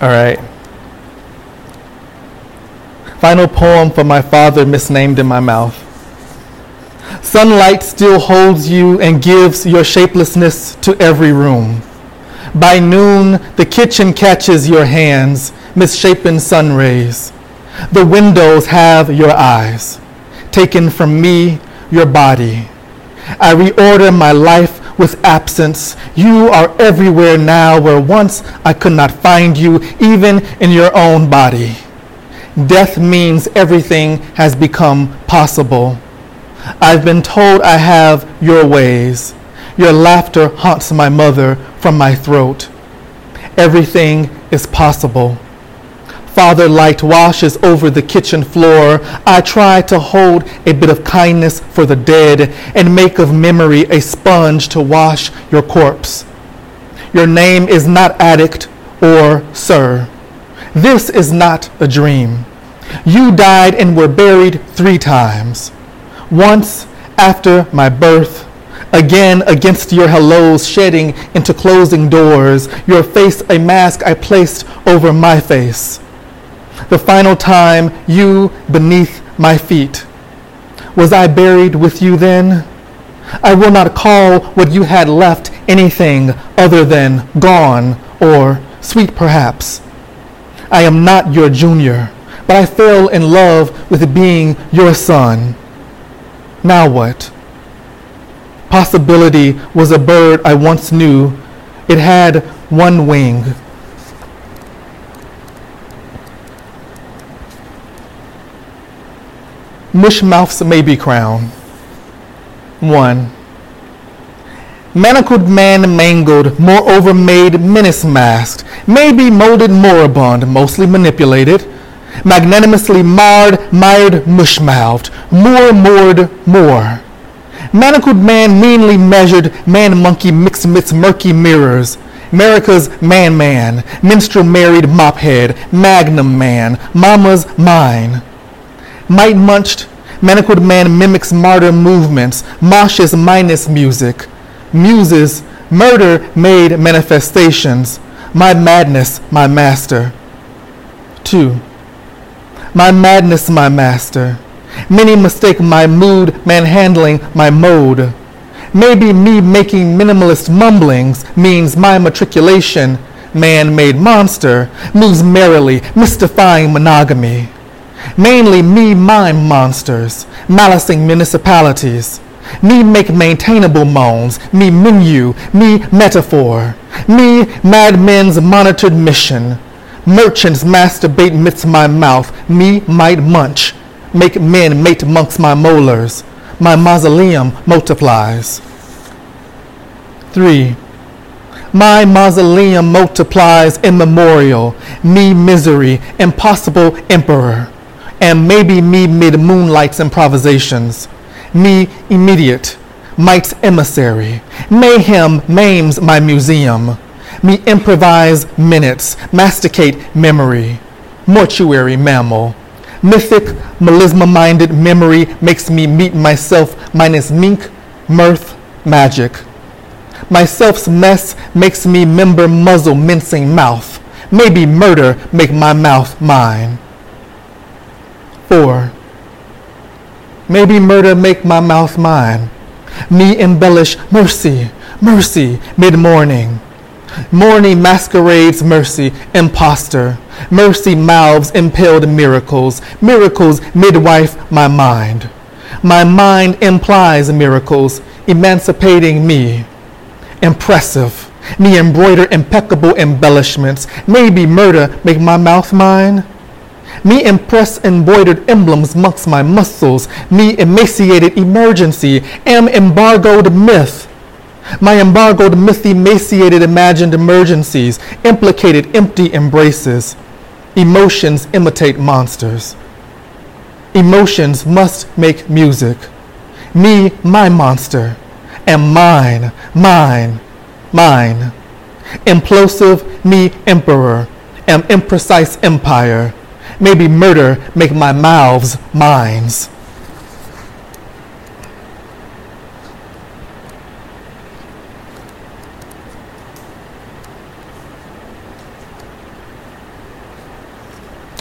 All right. Final poem for my father misnamed in my mouth. Sunlight still holds you and gives your shapelessness to every room. By noon, the kitchen catches your hands, misshapen sun rays. The windows have your eyes. Taken from me, your body. I reorder my life with absence. You are everywhere now where once I could not find you, even in your own body. Death means everything has become possible. I've been told I have your ways. Your laughter haunts my mother from my throat. Everything is possible. Father light washes over the kitchen floor. I try to hold a bit of kindness for the dead and make of memory a sponge to wash your corpse. Your name is not addict or sir. This is not a dream. You died and were buried 3 times. Once after my birth, again against your hellos shedding into closing doors, your face a mask I placed over my face. The final time, you beneath my feet. Was I buried with you then? I will not call what you had left anything other than gone or sweet perhaps. I am not your junior, but I fell in love with being your son. Now what? Possibility was a bird I once knew. It had one wing. Mushmouth's Maybe Crown. 1. Manacled man mangled, moreover made menace masked, maybe molded moribund, mostly manipulated, magnanimously marred, mired, mush-mouthed, moored, more. Manacled man meanly measured, man-monkey mixed midst murky mirrors, America's man-man, minstrel married mop-head, magnum man, mama's mine. Might munched, manacled man mimics martyr movements, moshes minus music, muses, murder made manifestations, my madness, my master. 2. My madness, my master. Many mistake my mood, manhandling my mode. Maybe me making minimalist mumblings means my matriculation, man-made monster, moves merrily, mystifying monogamy. Mainly me mime monsters, malicing municipalities. Me make maintainable moans, me menu, me metaphor. Me madmen's monitored mission. Merchants masturbate midst my mouth, me might munch. Make men mate monks my molars, my mausoleum multiplies. 3. My mausoleum multiplies immemorial, me misery, impossible emperor. And maybe me mid-moonlight's improvisations. Me immediate, might's emissary. Mayhem maims my museum. Me improvise minutes, masticate memory. Mortuary mammal. Mythic, melisma-minded memory makes me meet myself minus mink, mirth, magic. Myself's mess makes me member muzzle mincing mouth. Maybe murder make my mouth mine. 4. Maybe murder make my mouth mine. Me embellish mercy, mercy, mid-morning. Morning masquerades mercy, imposter. Mercy mouths impelled miracles. Miracles midwife my mind. My mind implies miracles, emancipating me. Impressive. Me embroider impeccable embellishments. Maybe murder make my mouth mine. Me impress embroidered emblems amongst my muscles. Me emaciated emergency. Am embargoed myth. My embargoed myth emaciated imagined emergencies. Implicated empty embraces. Emotions imitate monsters. Emotions must make music. Me, my monster. And mine, mine, mine. Implosive, me, emperor. Am imprecise empire. Maybe murder make my mouths mines.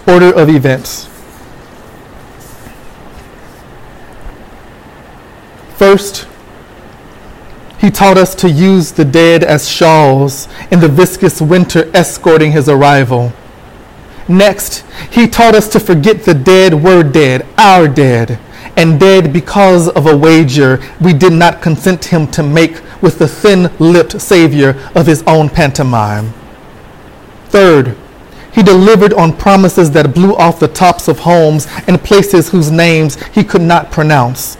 order of events. First, he taught us to use the dead as shawls in the viscous winter escorting his arrival. Next, he taught us to forget the dead were dead, our dead, and dead because of a wager we did not consent him to make with the thin-lipped savior of his own pantomime. Third, he delivered on promises that blew off the tops of homes and places whose names he could not pronounce.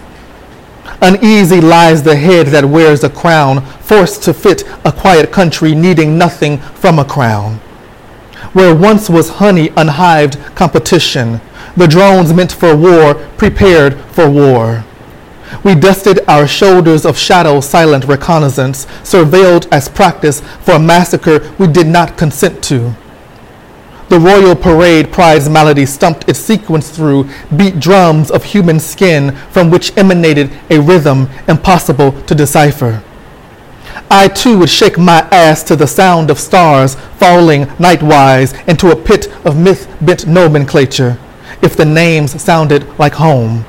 Uneasy lies the head that wears a crown, forced to fit a quiet country needing nothing from a crown. Where once was honey unhived competition, the drones meant for war prepared for war. We dusted our shoulders of shadow silent reconnaissance, surveilled as practice for a massacre we did not consent to. The royal parade pride's malady stumped its sequence through beat drums of human skin from which emanated a rhythm impossible to decipher. I too would shake my ass to the sound of stars falling nightwise into a pit of myth-bent nomenclature if the names sounded like home.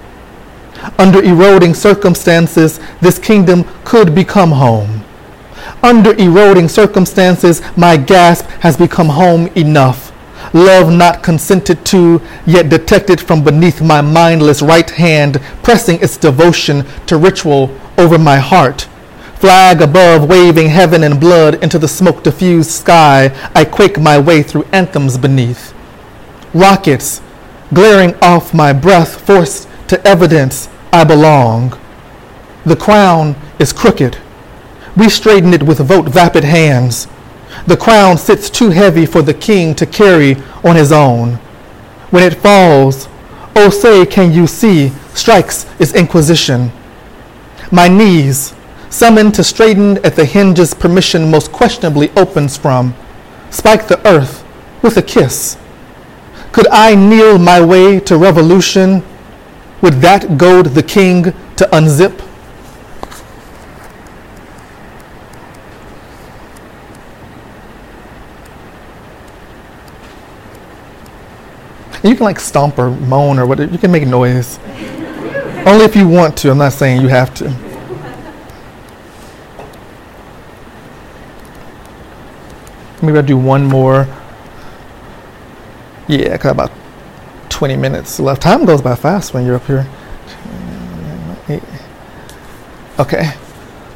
Under eroding circumstances, this kingdom could become home. Under eroding circumstances, my gasp has become home enough. Love not consented to, yet detected from beneath my mindless right hand, pressing its devotion to ritual over my heart. Flag above, waving heaven and blood into the smoke-diffused sky, I quake my way through anthems beneath. Rockets, glaring off my breath, forced to evidence I belong. The crown is crooked. We straighten it with vote-vapid hands. The crown sits too heavy for the king to carry on his own. When it falls, oh say can you see, strikes its inquisition. My knees, summoned to straighten at the hinges permission most questionably opens from, spike the earth with a kiss. Could I kneel my way to revolution? Would that goad the king to unzip? You can like stomp or moan or whatever. You can make noise. Only if you want to. I'm not saying you have to. Maybe I'll do one more. Yeah, I got about 20 minutes left. Time goes by fast when you're up here. Okay.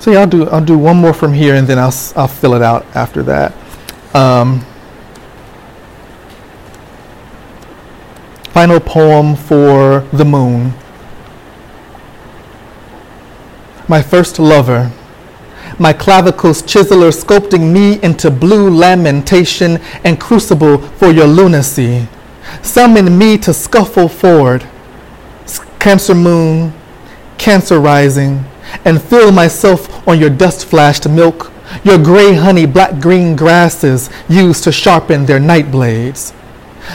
So yeah, I'll do one more from here and then I'll fill it out after that. Final poem for the moon. My first lover, my clavicles chiseler sculpting me into blue lamentation and crucible for your lunacy. Summon me to scuffle forward, Cancer moon, Cancer rising, and fill myself on your dust-flashed milk, your gray honey black-green grasses used to sharpen their night blades.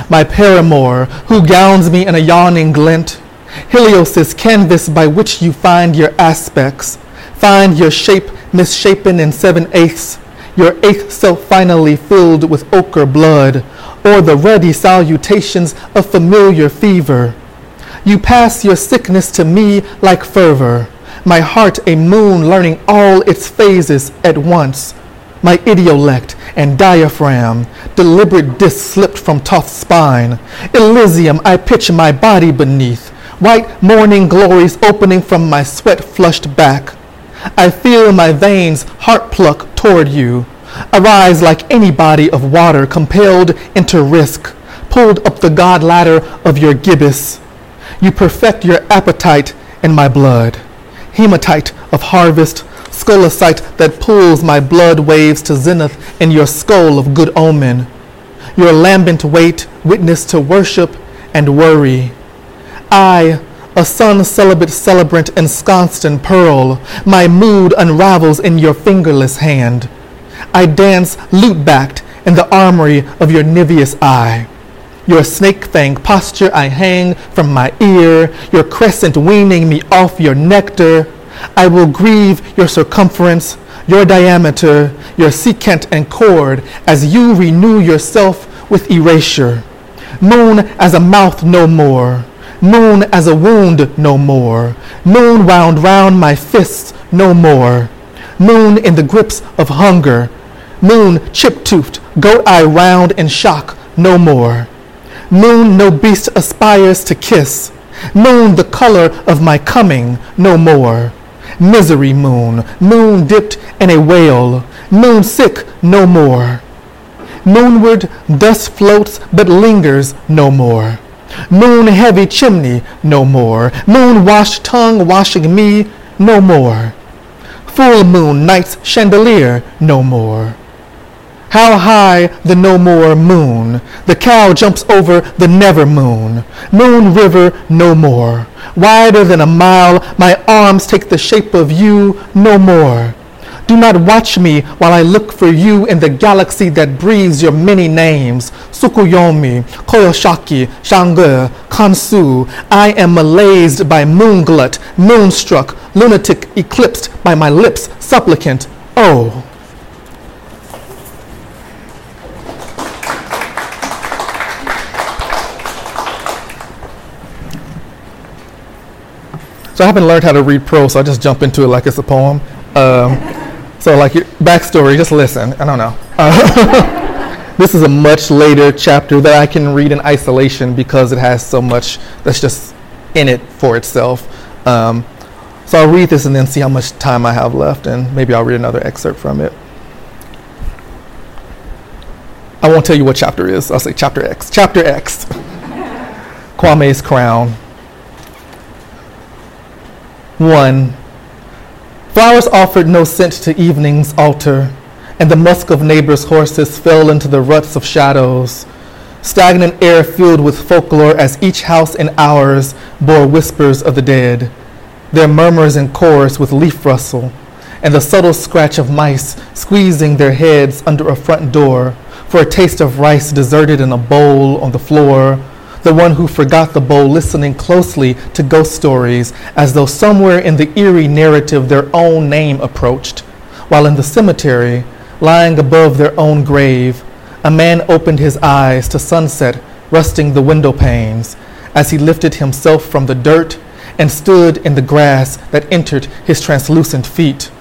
My paramour, who gowns me in a yawning glint, Helios' canvas by which you find your aspects, find your shape misshapen in 7/8, your eighth self finally filled with ochre blood, or the ruddy salutations of familiar fever. You pass your sickness to me like fervor, my heart a moon learning all its phases at once. My idiolect and diaphragm, deliberate discs slipped from tough spine. Elysium I pitch my body beneath, white morning glories opening from my sweat-flushed back. I feel my veins heart pluck toward you. Arise like any body of water compelled into risk, pulled up the god ladder of your gibbous. You perfect your appetite in my blood. Hematite of harvest, scolecite that pulls my blood waves to zenith in your skull of good omen. Your lambent weight witness to worship and worry. I, a sun celibate celebrant ensconced in pearl, my mood unravels in your fingerless hand. I dance lute-backed in the armory of your niveous eye. Your snake-fang posture I hang from my ear, your crescent weaning me off your nectar. I will grieve your circumference, your diameter, your secant and chord, as you renew yourself with erasure. Moon as a mouth no more. Moon as a wound no more. Moon wound round my fists no more. Moon in the grips of hunger. Moon chip-toothed, goat-eye round in shock no more. Moon no beast aspires to kiss. Moon the color of my coming no more. Misery moon, moon dipped in a wail. Moon sick no more. Moonward dust floats but lingers no more. Moon heavy chimney no more. Moon washed tongue washing me no more. Full moon night's chandelier no more. How high the no more moon. The cow jumps over the never moon. Moon river no more. Wider than a mile my arms take the shape of you no more. Do not watch me while I look for you in the galaxy that breathes your many names. Sukuyomi, Koyoshaki, Shang-gu, Kansu. I am malazed by moonglut, moonstruck, lunatic, eclipsed by my lips, supplicant. Oh. So I haven't learned how to read prose, so I just jump into it like it's a poem. So like your backstory, just listen. I don't know. This is a much later chapter that I can read in isolation because it has so much that's just in it for itself. So I'll read this and then see how much time I have left, and maybe I'll read another excerpt from it. I won't tell you what chapter is. I'll say chapter X. Chapter X. Kwame's Crown. 1. Flowers offered no scent to evening's altar, and the musk of neighbors' horses fell into the ruts of shadows. Stagnant air filled with folklore as each house and ours bore whispers of the dead, their murmurs in chorus with leaf rustle, and the subtle scratch of mice squeezing their heads under a front door for a taste of rice deserted in a bowl on the floor, the one who forgot the bowl listening closely to ghost stories as though somewhere in the eerie narrative their own name approached, while in the cemetery, lying above their own grave, a man opened his eyes to sunset rusting the window panes as he lifted himself from the dirt and stood in the grass that entered his translucent feet.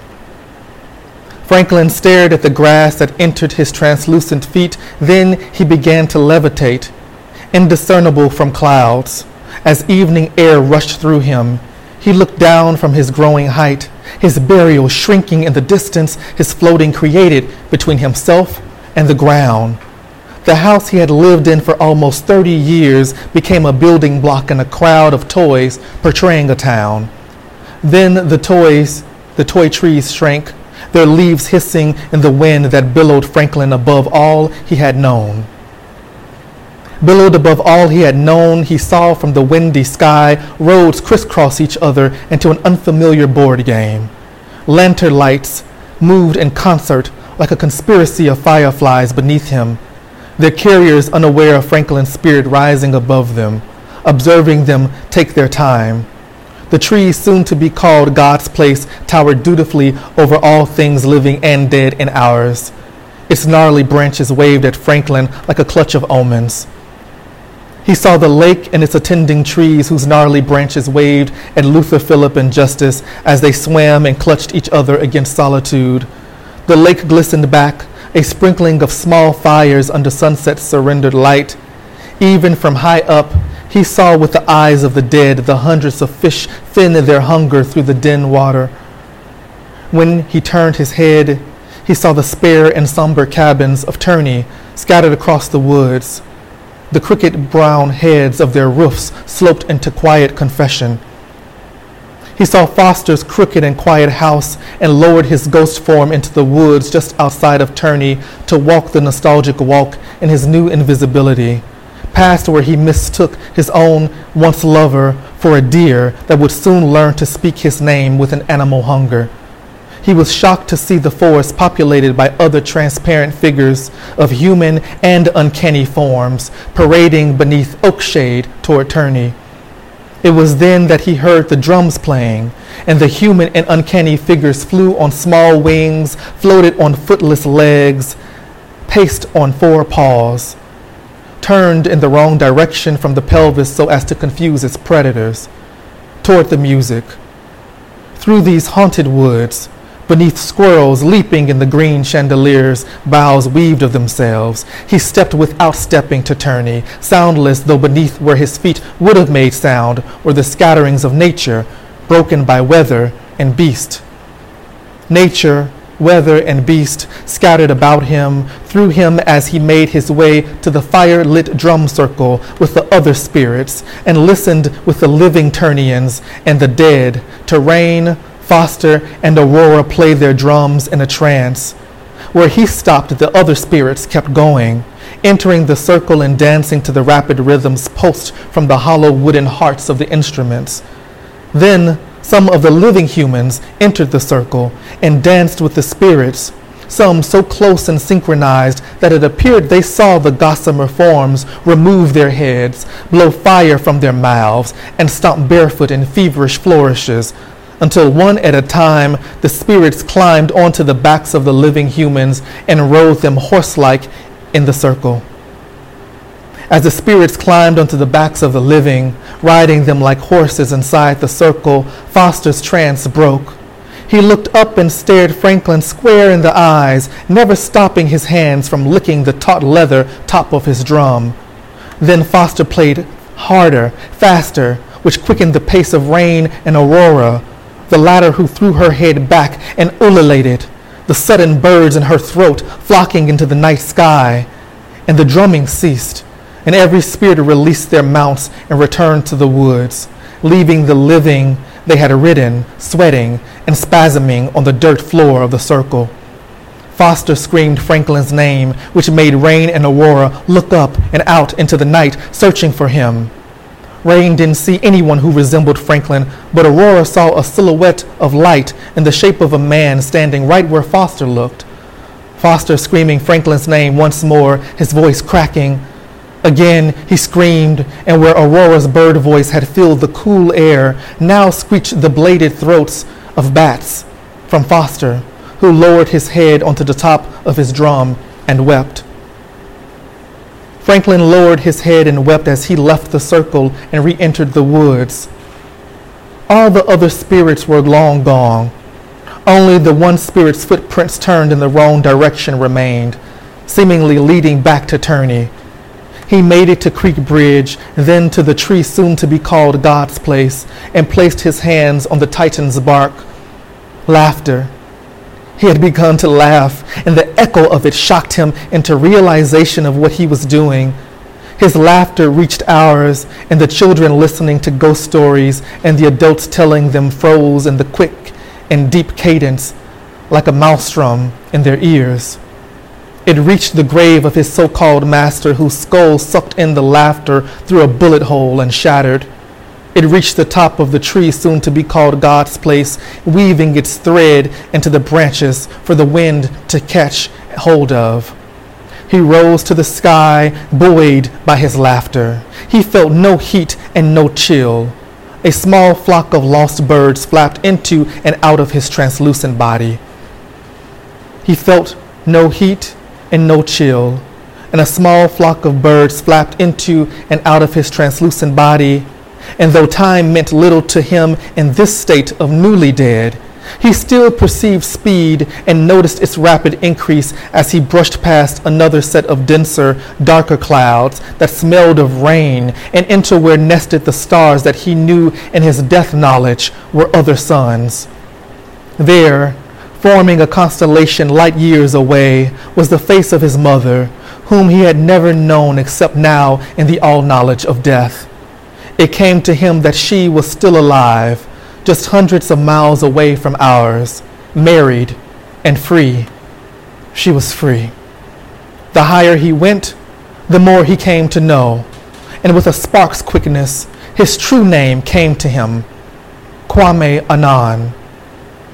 Franklin stared at the grass that entered his translucent feet, then he began to levitate, indiscernible from clouds. As evening air rushed through him, he looked down from his growing height, his burial shrinking in the distance his floating created between himself and the ground. The house he had lived in for almost 30 years became a building block and a crowd of toys portraying a town. Then the toy trees shrank, their leaves hissing in the wind that billowed Franklin above all he had known. Billowed above all he had known, he saw from the windy sky roads crisscross each other into an unfamiliar board game. Lantern lights moved in concert like a conspiracy of fireflies beneath him, their carriers unaware of Franklin's spirit rising above them, observing them take their time. The tree soon to be called God's Place towered dutifully over all things living and dead in ours. Its gnarly branches waved at Franklin like a clutch of omens. He saw the lake and its attending trees whose gnarly branches waved at Luther, Philip, and Justice as they swam and clutched each other against solitude. The lake glistened back, a sprinkling of small fires under sunset's surrendered light. Even from high up, he saw with the eyes of the dead the hundreds of fish fin their hunger through the din water. When he turned his head, he saw the spare and somber cabins of Turney scattered across the woods. The crooked brown heads of their roofs sloped into quiet confession. He saw Foster's crooked and quiet house and lowered his ghost form into the woods just outside of Turney to walk the nostalgic walk in his new invisibility, past where he mistook his own once lover for a deer that would soon learn to speak his name with an animal hunger. He was shocked to see the forest populated by other transparent figures of human and uncanny forms parading beneath oak shade toward Turney. It was then that he heard the drums playing, and the human and uncanny figures flew on small wings, floated on footless legs, paced on four paws. turned in the wrong direction from the pelvis so as to confuse its predators, toward the music. Through these haunted woods, beneath squirrels leaping in the green chandeliers, boughs weaved of themselves, he stepped without stepping to Turney, soundless though beneath where his feet would have made sound, were the scatterings of nature, broken by weather and beast. Nature, weather, and beast scattered about him, through him as he made his way to the fire-lit drum circle with the other spirits, and listened with the living Turnians and the dead to rain, Foster, and Aurora play their drums in a trance. Where he stopped, the other spirits kept going, entering the circle and dancing to the rapid rhythms pulsed from the hollow wooden hearts of the instruments. Then some of the living humans entered the circle and danced with the spirits, some so close and synchronized that it appeared they saw the gossamer forms remove their heads, blow fire from their mouths, and stomp barefoot in feverish flourishes, until one at a time the spirits climbed onto the backs of the living humans and rode them horse-like in the circle. As the spirits climbed onto the backs of the living, riding them like horses inside the circle, Foster's trance broke. He looked up and stared Franklin square in the eyes, never stopping his hands from licking the taut leather top of his drum. Then Foster played harder, faster, which quickened the pace of Rain and Aurora, the latter who threw her head back and ululated, the sudden birds in her throat flocking into the night sky. And the drumming ceased, and every spirit released their mounts and returned to the woods, leaving the living they had ridden, sweating and spasming on the dirt floor of the circle. Foster screamed Franklin's name, which made Rain and Aurora look up and out into the night, searching for him. Rain didn't see anyone who resembled Franklin, but Aurora saw a silhouette of light in the shape of a man standing right where Foster looked. Foster screaming Franklin's name once more, his voice cracking. Again he screamed, and where Aurora's bird voice had filled the cool air, now screeched the bladed throats of bats from Foster, who lowered his head onto the top of his drum and wept. Franklin lowered his head and wept as he left the circle and re-entered the woods. All the other spirits were long gone. Only the one spirit's footprints turned in the wrong direction remained, seemingly leading back to Turney. He made it to Creek Bridge, then to the tree soon to be called God's Place, and placed his hands on the Titan's bark. Laughter. He had begun to laugh, and the echo of it shocked him into realization of what he was doing. His laughter reached ours, and the children listening to ghost stories and the adults telling them froze in the quick and deep cadence, like a maelstrom in their ears. It reached the grave of his so-called master, whose skull sucked in the laughter through a bullet hole and shattered. It reached the top of the tree soon to be called God's Place, weaving its thread into the branches for the wind to catch hold of. He rose to the sky, buoyed by his laughter. He felt no heat and no chill. A small flock of lost birds flapped into and out of his translucent body. He felt no heat and no chill, and a small flock of birds flapped into and out of his translucent body. And though time meant little to him in this state of newly dead, he still perceived speed and noticed its rapid increase as he brushed past another set of denser, darker clouds that smelled of rain and into where nested the stars that he knew in his death knowledge were other suns. There, forming a constellation light years away, was the face of his mother, whom he had never known except now in the all-knowledge of death. It came to him that she was still alive, just hundreds of miles away from ours, married and free. She was free. The higher he went, the more he came to know, and with a spark's quickness, his true name came to him, Kwame Anan.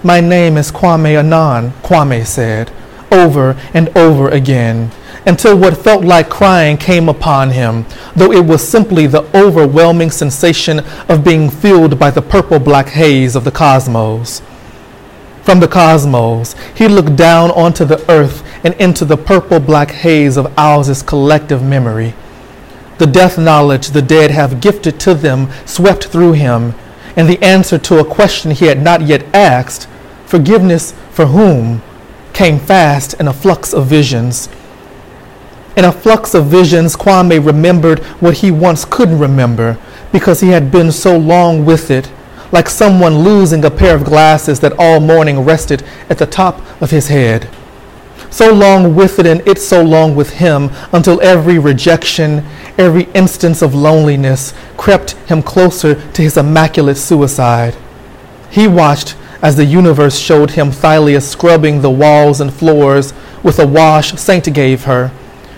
"My name is Kwame Anan," Kwame said, over and over again, until what felt like crying came upon him, though it was simply the overwhelming sensation of being filled by the purple-black haze of the cosmos. From the cosmos, he looked down onto the earth and into the purple-black haze of Owl's collective memory. the death knowledge the dead have gifted to them swept through him, and the answer to a question he had not yet asked, forgiveness for whom, came fast in a flux of visions. In a flux of visions, Kwame remembered what he once couldn't remember because he had been so long with it, like someone losing a pair of glasses that all morning rested at the top of his head. So long with it, and it so long with him, until every rejection, every instance of loneliness crept him closer to his immaculate suicide. He watched as the universe showed him Thileus scrubbing the walls and floors with a wash Saint gave her.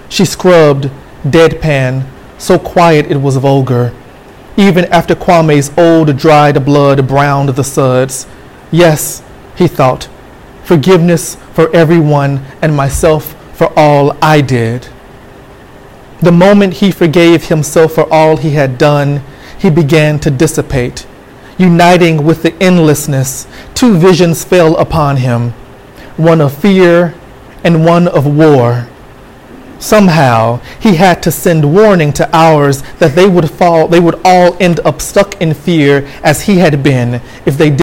She scrubbed, deadpan, so quiet it was vulgar, even after Kwame's old dried blood browned the suds. Yes, he thought, forgiveness for everyone and myself for all I did. The moment he forgave himself for all he had done, he began to dissipate, uniting with the endlessness. Two visions fell upon him, one of fear and one of war. Somehow, he had to send warning to ours that they would all end up stuck in fear as he had been if they didn't.